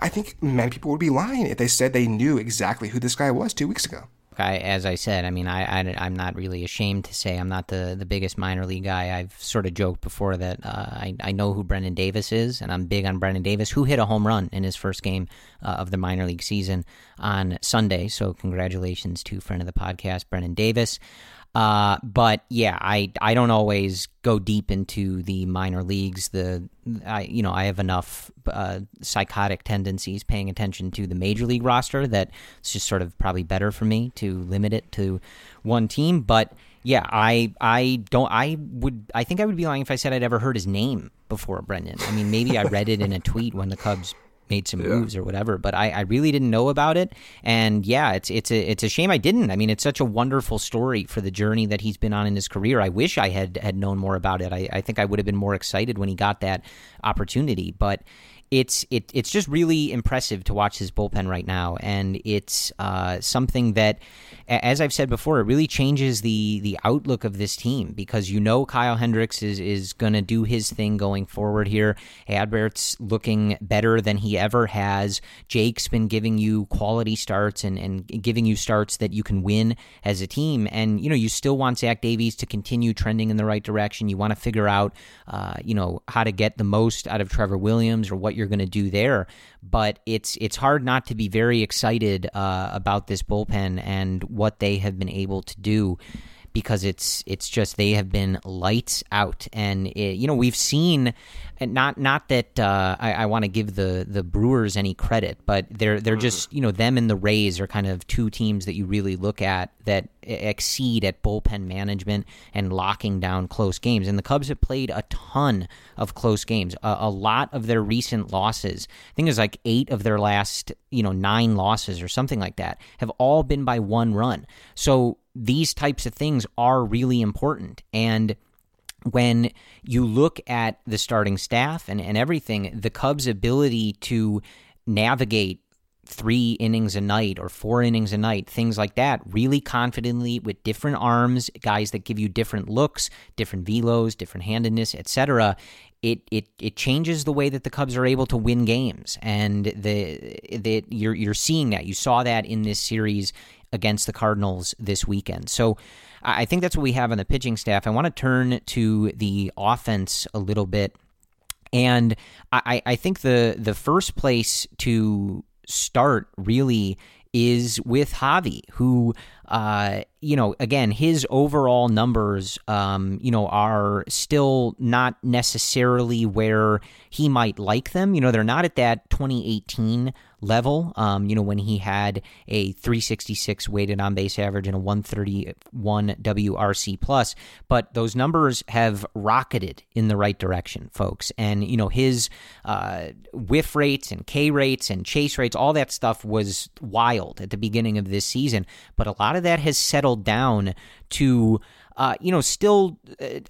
think many people would be lying if they said they knew exactly who this guy was 2 weeks ago. As I said, I mean, I'm not really ashamed to say I'm not the biggest minor league guy. I've sort of joked before that I know who Brendan Davis is, and I'm big on Brendan Davis, who hit a home run in his first game of the minor league season on Sunday. So congratulations to friend of the podcast, Brendan Davis. But yeah, I don't always go deep into the minor leagues. I have enough psychotic tendencies paying attention to the major league roster that it's just sort of probably better for me to limit it to one team. But yeah, I think I would be lying if I said I'd ever heard his name before Brendan. I mean, maybe I read it in a tweet when the Cubs made some moves or whatever, but I really didn't know about it. And yeah, it's a shame I didn't. I mean, it's such a wonderful story for the journey that he's been on in his career. I wish I had known more about it. I think I would have been more excited when he got that opportunity, but it's just really impressive to watch his bullpen right now. And it's something that, as I've said before, it really changes the outlook of this team because, you know, Kyle Hendricks is going to do his thing going forward here. Adbert's looking better than he ever has. Jake's been giving you quality starts and giving you starts that you can win as a team. And, you know, you still want Zach Davies to continue trending in the right direction. You want to figure out, how to get the most out of Trevor Williams or what you're going to do there, but it's hard not to be very excited about this bullpen and what they have been able to do, because it's just they have been lights out. And we've seen, and not that I want to give the Brewers any credit, but they're just, them and the Rays are kind of two teams that you really look at that exceed at bullpen management and locking down close games. And the Cubs have played a ton of close games. A lot of their recent losses, I think it was like 8 of their last 9 losses or something like that, have all been by one run. So these types of things are really important. And when you look at the starting staff and everything, the Cubs' ability to navigate 3 innings a night or 4 innings a night, things like that, really confidently with different arms, guys that give you different looks, different velos, different handedness, etc., It changes the way that the Cubs are able to win games, and you're seeing that. You saw that in this series against the Cardinals this weekend. So I think that's what we have on the pitching staff. I want to turn to the offense a little bit, and I think the first place to start really is with Hottovy, who, again, his overall numbers, are still not necessarily where he might like them. They're not at that 2018 level, when he had a 366 weighted on base average and a 131 WRC plus, but those numbers have rocketed in the right direction, folks. And, his whiff rates and K rates and chase rates, all that stuff was wild at the beginning of this season, but a lot of that has settled down to still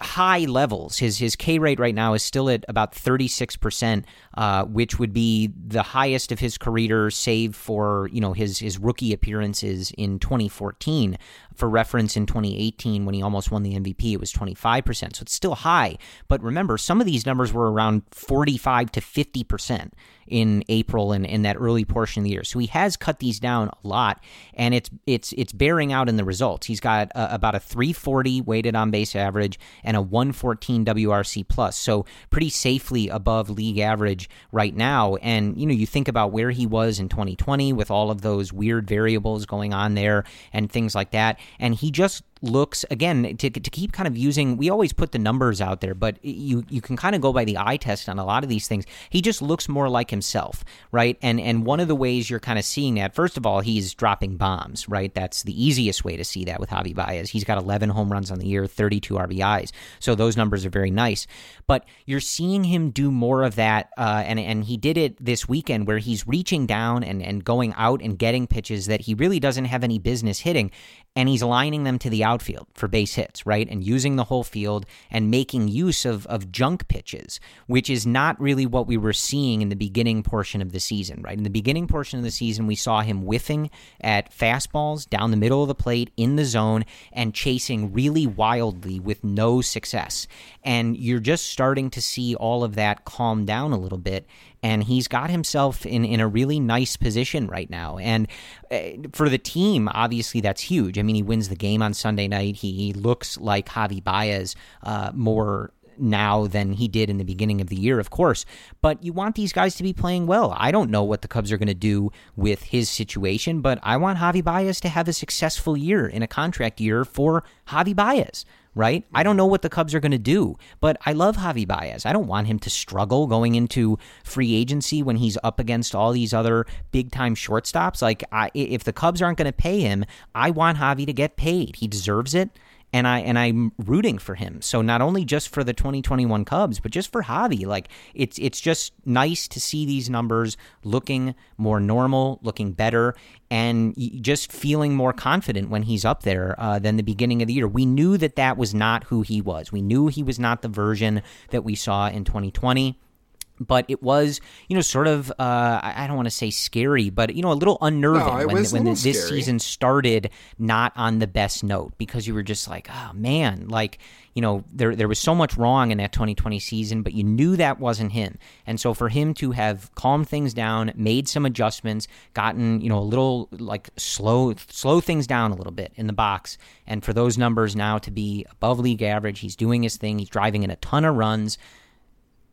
high levels. His K rate right now is still at about 36%, which would be the highest of his career, save for, his rookie appearances in 2014. For reference, in 2018, when he almost won the MVP, it was 25%. So it's still high. But remember, some of these numbers were around 45 to 50% in April and in that early portion of the year. So he has cut these down a lot, and it's bearing out in the results. He's got about a 340 weighted on base average and a 114 WRC plus. So pretty safely above league average right now. And, you think about where he was in 2020 with all of those weird variables going on there and things like that. And he just looks, again, to keep kind of using, we always put the numbers out there, but you can kind of go by the eye test on a lot of these things. He just looks more like himself, right? And one of the ways you're kind of seeing that, first of all, he's dropping bombs, right? That's the easiest way to see that with Javi Baez. He's got 11 home runs on the year, 32 RBIs. So those numbers are very nice. But you're seeing him do more of that, and he did it this weekend where he's reaching down and going out and getting pitches that he really doesn't have any business hitting, and he's lining them to the outfield for base hits, right? And using the whole field and making use of junk pitches, which is not really what we were seeing in the beginning portion of the season, right? In the beginning portion of the season, we saw him whiffing at fastballs down the middle of the plate in the zone and chasing really wildly with no success. And you're just starting to see all of that calm down a little bit. And he's got himself in a really nice position right now. And for the team, obviously, that's huge. I mean, he wins the game on Sunday night. He looks like Javi Baez more now than he did in the beginning of the year, of course. But you want these guys to be playing well. I don't know what the Cubs are going to do with his situation, but I want Javi Baez to have a successful year in a contract year for Javi Baez. Right? I don't know what the Cubs are going to do, but I love Javi Baez. I don't want him to struggle going into free agency when he's up against all these other big-time shortstops. Like, if the Cubs aren't going to pay him, I want Javi to get paid. He deserves it, and I'm rooting for him. So not only just for the 2021 Cubs, but just for Javi. Like, it's just nice to see these numbers looking more normal, looking better, and just feeling more confident when he's up there than the beginning of the year. We knew that was not who he was. We knew he was not the version that we saw in 2020. But it was, sort of, I don't want to say scary, but, a little unnerving when this season started not on the best note, because you were just like, oh, man, like, there was so much wrong in that 2020 season, but you knew that wasn't him. And so for him to have calmed things down, made some adjustments, gotten, a little like slow things down a little bit in the box. And for those numbers now to be above league average, he's doing his thing. He's driving in a ton of runs.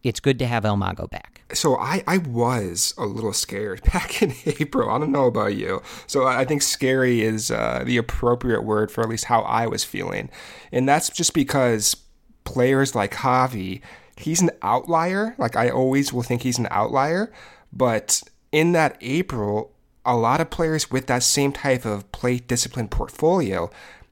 It's good to have El Mago back. So I was a little scared back in April. I don't know about you. So I think scary is the appropriate word for at least how I was feeling. And that's just because players like Javi, he's an outlier. Like, I always will think he's an outlier. But in that April, a lot of players with that same type of plate discipline portfolio,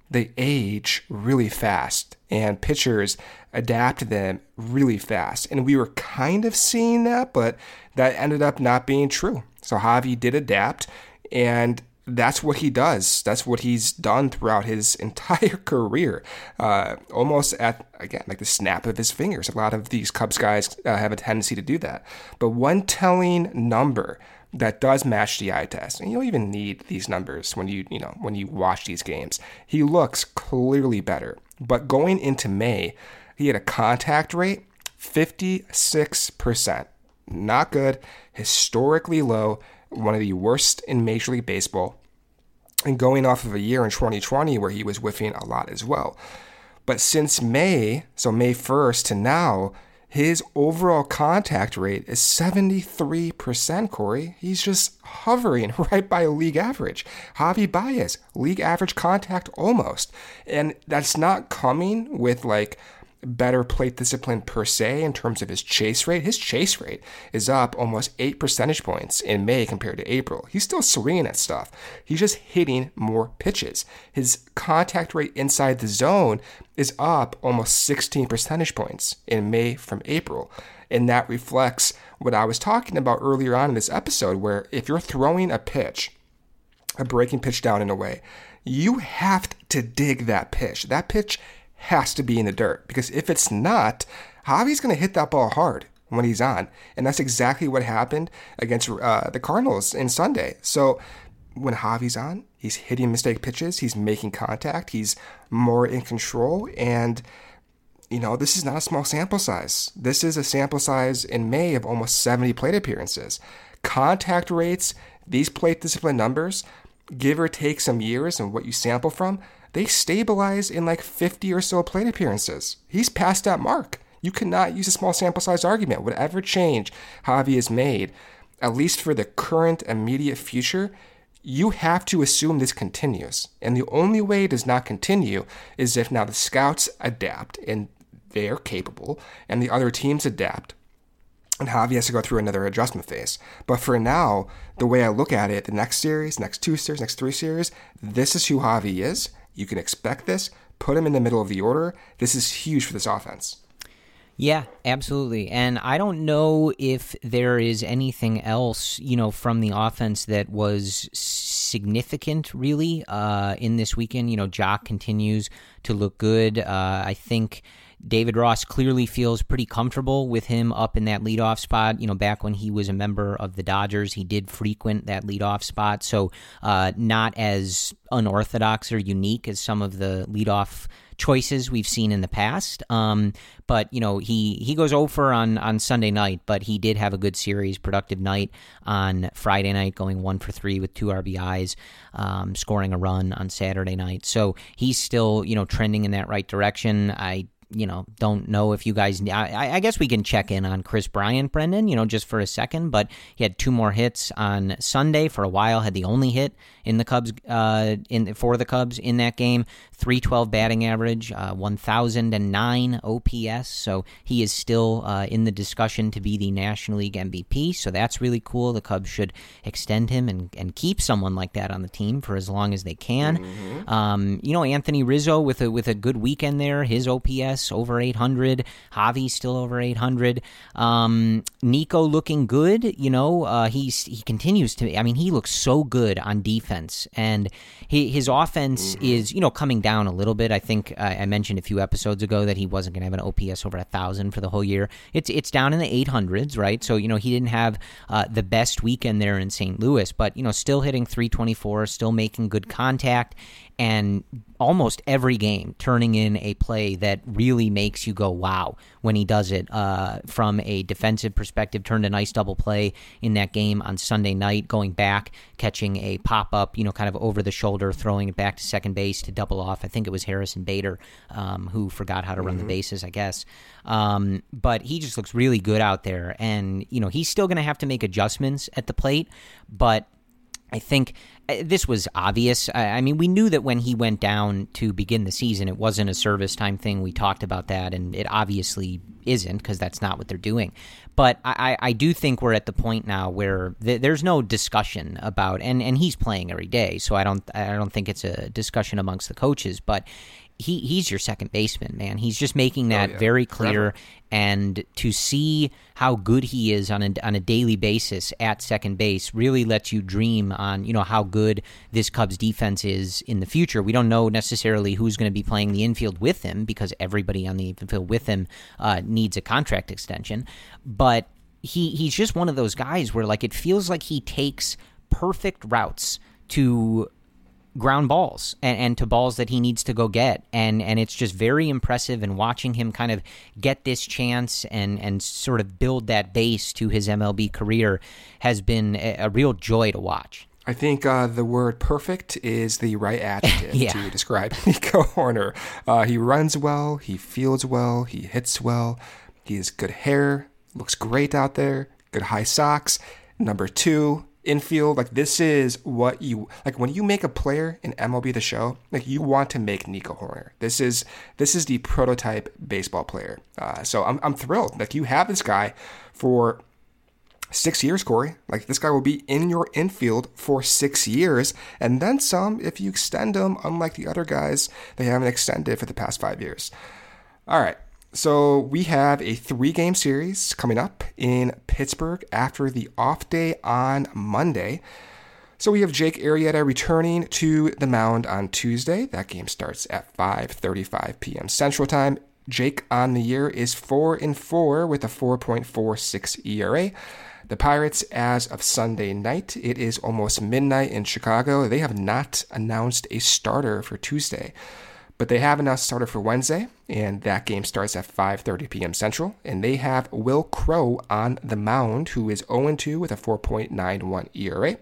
they age really fast, and pitchers adapt to them really fast. And we were kind of seeing that, but that ended up not being true. So Javi did adapt, and that's what he does. That's what he's done throughout his entire career, almost at, again, like the snap of his fingers. A lot of these Cubs guys have a tendency to do that. But one telling number that does match the eye test, and you don't even need these numbers when you watch these games. He looks clearly better. But going into May, he had a contact rate 56%. Not good, historically low, one of the worst in Major League Baseball. And going off of a year in 2020 where he was whiffing a lot as well. But since May, so May 1st to now, his overall contact rate is 73%, Corey. He's just hovering right by league average. Javi Baez, league average contact almost. And that's not coming with like better plate discipline per se in terms of his chase rate. His chase rate is up almost 8 percentage points in May compared to April. He's still swinging at stuff. He's just hitting more pitches. His contact rate inside the zone is up almost 16 percentage points in May from April. And that reflects what I was talking about earlier on in this episode, where if you're throwing a pitch, a breaking pitch down in a way, you have to dig that pitch. That pitch has to be in the dirt, because if it's not, Javi's going to hit that ball hard when he's on. And that's exactly what happened against the Cardinals in Sunday. So when Javi's on, he's hitting mistake pitches, he's making contact, he's more in control. And, you know, this is not a small sample size. This is a sample size in May of almost 70 plate appearances. Contact rates, these plate discipline numbers, give or take some years and what you sample from, they stabilize in like 50 or so plate appearances. He's past that mark. You cannot use a small sample size argument. Whatever change Javi has made, at least for the current immediate future, you have to assume this continues. And the only way it does not continue is if now the scouts adapt, and they are capable, and the other teams adapt, and Javi has to go through another adjustment phase. But for now, the way I look at it, the next series, next two series, next three series, this is who Javi is. You can expect this. Put him in the middle of the order. This is huge for this offense. Yeah, absolutely. And I don't know if there is anything else, you know, from the offense that was significant, really, in this weekend. You know, Jock continues to look good. I think David Ross clearly feels pretty comfortable with him up in that leadoff spot. You know, back when he was a member of the Dodgers, he did frequent that leadoff spot. So not as unorthodox or unique as some of the leadoff choices we've seen in the past. But, you know, he goes 0 for on Sunday night, but he did have a good series, productive night on Friday night, going 1 for 3 with 2 RBIs, scoring a run on Saturday night. So he's still, you know, trending in that right direction. I don't know if you guys, I guess we can check in on Chris Bryant, Brendan, you know, just for a second, but he had 2 more hits on Sunday. For a while, had the only hit in the Cubs, for the Cubs in that game. .312 batting average, 1,009 OPS. So he is still in the discussion to be the National League MVP. So that's really cool. The Cubs should extend him and keep someone like that on the team for as long as they can. Mm-hmm. You know, Anthony Rizzo with a good weekend there. His OPS over 800. Javi still over 800. Nico looking good. You know, he continues to. I mean, he looks so good on defense, and his offense is, you know, coming down a little bit. I think I mentioned a few episodes ago that he wasn't going to have an OPS over 1,000 for the whole year. It's down in the 800s, right? So, you know, he didn't have the best weekend there in St. Louis, but, you know, still hitting .324, still making good contact, and almost every game turning in a play that really makes you go, wow, when he does it. From a defensive perspective, turned a nice double play in that game on Sunday night, going back, catching a pop-up, you know, kind of over the shoulder, throwing it back to second base to double off. I think it was Harrison Bader who forgot how to run the bases, I guess. But he just looks really good out there. And, you know, he's still going to have to make adjustments at the plate, but I think this was obvious. I mean, we knew that when he went down to begin the season, it wasn't a service time thing. We talked about that, and it obviously isn't, because that's not what they're doing. But I do think we're at the point now where there's no discussion about, and he's playing every day, so I don't think it's a discussion amongst the coaches, but he's your second baseman, man. He's just making that very clear. And to see how good he is on a daily basis at second base really lets you dream on, you know, how good this Cubs defense is in the future. We don't know necessarily who's going to be playing the infield with him, because everybody on the infield with him needs a contract extension. But he's just one of those guys where, like, it feels like he takes perfect routes to ground balls and to balls that he needs to go get. And it's just very impressive, and watching him kind of get this chance and sort of build that base to his MLB career has been a real joy to watch. I think the word perfect is the right adjective to describe Nico Horner. He runs well, he fields well, he hits well, he has good hair, looks great out there, good high socks, number 2, infield. Like, this is what you like when you make a player in MLB The Show. Like, you want to make Nico Horner. This is the prototype baseball player. So I'm thrilled. Like, you have this guy for 6 years, Corey. Like, this guy will be in your infield for 6 years, and then some if you extend him. Unlike the other guys, they haven't extended for the past 5 years. All right. So we have a 3-game series coming up in Pittsburgh after the off day on Monday. So we have Jake Arrieta returning to the mound on Tuesday. That game starts at 5:35 p.m. Central Time. Jake on the year is 4-4 with a 4.46 ERA. The Pirates, as of Sunday night, it is almost midnight in Chicago. They have not announced a starter for Tuesday, but they have announced a starter for Wednesday, and that game starts at 5:30 p.m. Central. And they have Will Crowe on the mound, who is 0-2 with a 4.91 ERA.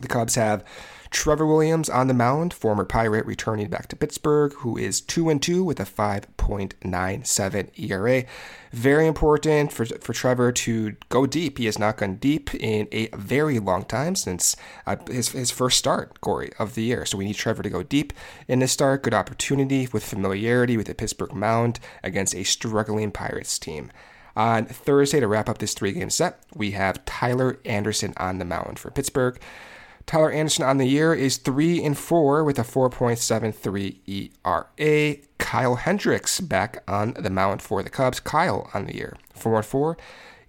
The Cubs have Trevor Williams on the mound, former Pirate returning back to Pittsburgh, who is 2-2 with a 5.97 ERA. Very important for Trevor to go deep. He has not gone deep in a very long time since his first start, Corey, of the year. So we need Trevor to go deep in this start. Good opportunity with familiarity with the Pittsburgh mound against a struggling Pirates team. On Thursday, to wrap up this three-game set, we have Tyler Anderson on the mound for Pittsburgh. Tyler Anderson on the year is 3-4 with a 4.73 ERA. Kyle Hendricks back on the mound for the Cubs. Kyle on the year, 4-4,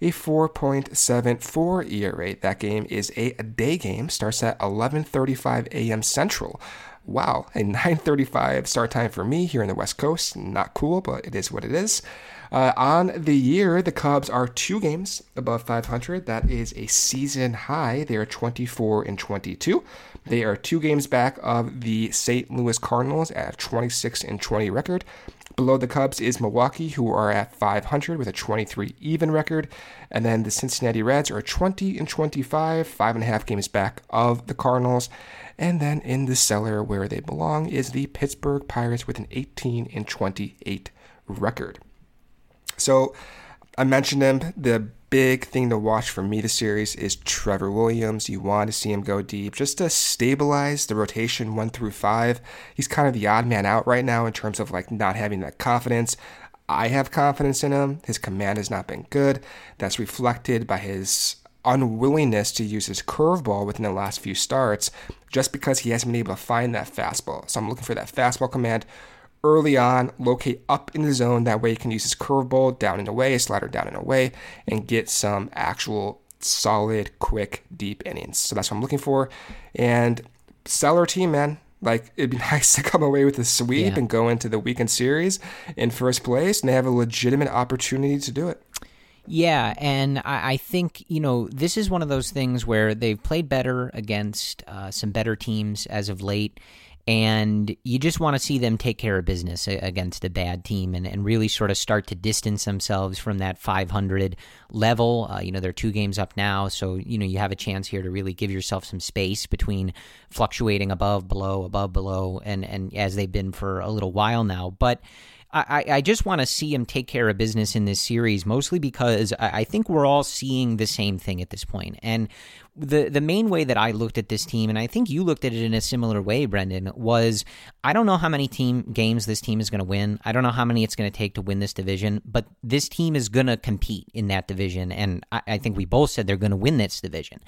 a 4.74 ERA. That game is a day game. Starts at 11:35 a.m. Central. Wow, a 9:35 start time for me here in the West Coast. Not cool, but it is what it is. On the year, the Cubs are 2 games above .500. That is a season high. They are 24-22. They are 2 games back of the St. Louis Cardinals at a 26-20 record. Below the Cubs is Milwaukee, who are at .500 with a 23 even record. And then the Cincinnati Reds are 20-25, 5.5 games back of the Cardinals. And then in the cellar where they belong is the Pittsburgh Pirates with an 18-28 record. So I mentioned them. The big thing to watch for me this series is Trevor Williams. You want to see him go deep just to stabilize the rotation 1 through 5. He's kind of the odd man out right now in terms of like not having that confidence. I have confidence in him. His command has not been good. That's reflected by his unwillingness to use his curveball within the last few starts just because he hasn't been able to find that fastball. So I'm looking for that fastball command early on, locate up in the zone. That way he can use his curveball down and away, slider down and away, and get some actual solid, quick, deep innings. So that's what I'm looking for. And sell our team, man. Like, it'd be nice to come away with a sweep and go into the weekend series in first place, and they have a legitimate opportunity to do it. Yeah, and I think, you know, this is one of those things where they've played better against some better teams as of late. And you just want to see them take care of business against a bad team and really sort of start to distance themselves from that 500 level. You know, they're 2 games up now, so, you know, you have a chance here to really give yourself some space between fluctuating above, below, and as they've been for a little while now. But I just want to see him take care of business in this series, mostly because I think we're all seeing the same thing at this point. And the main way that I looked at this team, and I think you looked at it in a similar way, Brendan, was I don't know how many games this team is going to win. I don't know how many it's going to take to win this division, but this team is going to compete in that division. And I think we both said they're going to win this division.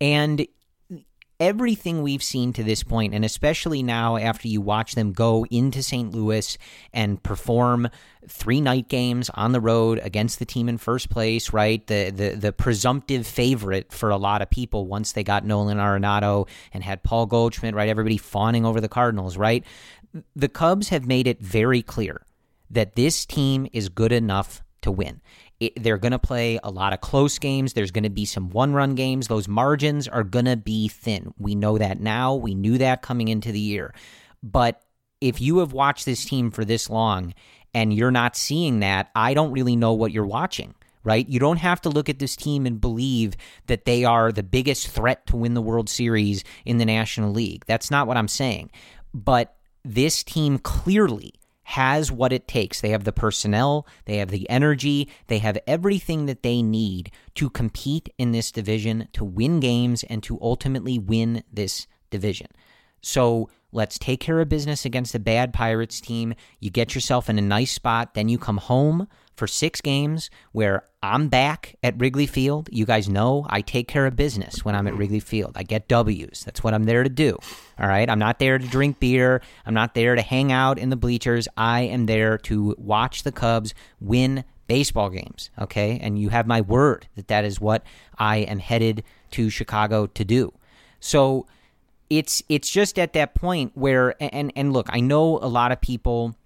And everything we've seen to this point, and especially now after you watch them go into St. Louis and perform 3 night games on the road against the team in first place, right? The presumptive favorite for a lot of people once they got Nolan Arenado and had Paul Goldschmidt, right? Everybody fawning over the Cardinals, right? The Cubs have made it very clear that this team is good enough to win. They're going to play a lot of close games. There's going to be some one-run games. Those margins are going to be thin. We know that now. We knew that coming into the year. But if you have watched this team for this long and you're not seeing that, I don't really know what you're watching, right? You don't have to look at this team and believe that they are the biggest threat to win the World Series in the National League. That's not what I'm saying. But this team clearly has what it takes. They have the personnel, they have the energy, they have everything that they need to compete in this division, to win games, and to ultimately win this division. So let's take care of business against a bad Pirates team. You get yourself in a nice spot, then you come home for 6 games where I'm back at Wrigley Field. You guys know I take care of business when I'm at Wrigley Field. I get W's. That's what I'm there to do, all right? I'm not there to drink beer. I'm not there to hang out in the bleachers. I am there to watch the Cubs win baseball games, okay? And you have my word that that is what I am headed to Chicago to do. So it's just at that point where, and look, I know a lot of people,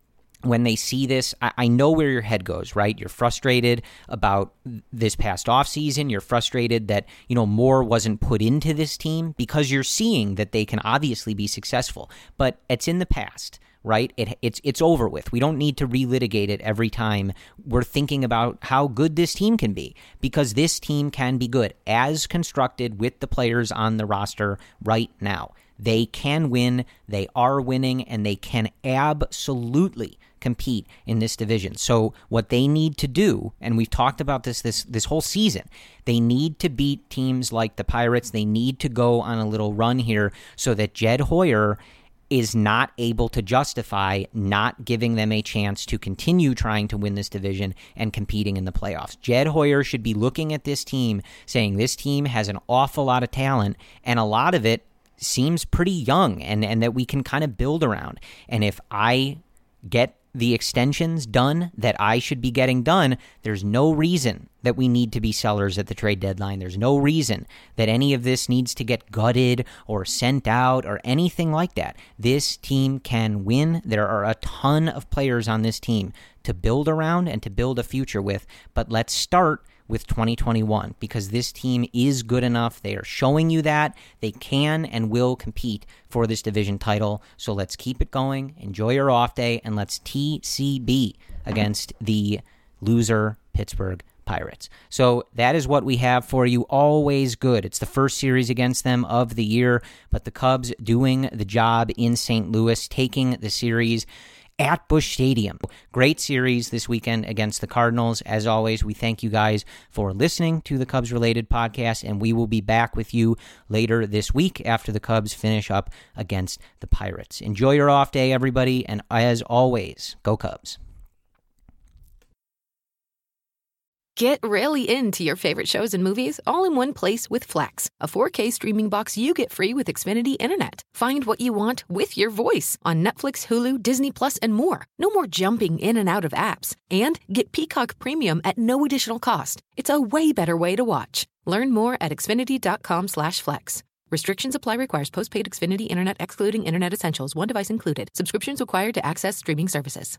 when they see this, I know where your head goes, right? You're frustrated about this past offseason. You're frustrated that, you know, more wasn't put into this team because you're seeing that they can obviously be successful. But it's in the past, right? It's over with. We don't need to relitigate it every time we're thinking about how good this team can be, because this team can be good as constructed with the players on the roster right now. They can win, they are winning, and they can absolutely compete in this division. So what they need to do, and we've talked about this whole season, they need to beat teams like the Pirates. They need to go on a little run here so that Jed Hoyer is not able to justify not giving them a chance to continue trying to win this division and competing in the playoffs. Jed Hoyer should be looking at this team saying this team has an awful lot of talent, and a lot of it seems pretty young and that we can kind of build around. And if I get the extensions done that I should be getting done, there's no reason that we need to be sellers at the trade deadline. There's no reason that any of this needs to get gutted or sent out or anything like that. This team can win. There are a ton of players on this team to build around and to build a future with, but let's start with 2021, because this team is good enough. They are showing you that they can and will compete for this division title. So let's keep it going. Enjoy your off day, and let's TCB against the loser Pittsburgh Pirates. So that is what we have for you. Always good. It's the first series against them of the year, but the Cubs doing the job in St. Louis, taking the series at Busch Stadium. Great series this weekend against the Cardinals. As always, we thank you guys for listening to the Cubs-related podcast, and we will be back with you later this week after the Cubs finish up against the Pirates. Enjoy your off day, everybody, and as always, go Cubs. Get really into your favorite shows and movies all in one place with Flex, a 4K streaming box you get free with Xfinity Internet. Find what you want with your voice on Netflix, Hulu, Disney Plus, and more. No more jumping in and out of apps. And get Peacock Premium at no additional cost. It's a way better way to watch. Learn more at Xfinity.com/Flex. Restrictions apply. Requires postpaid Xfinity Internet, excluding Internet Essentials. One device included. Subscriptions required to access streaming services.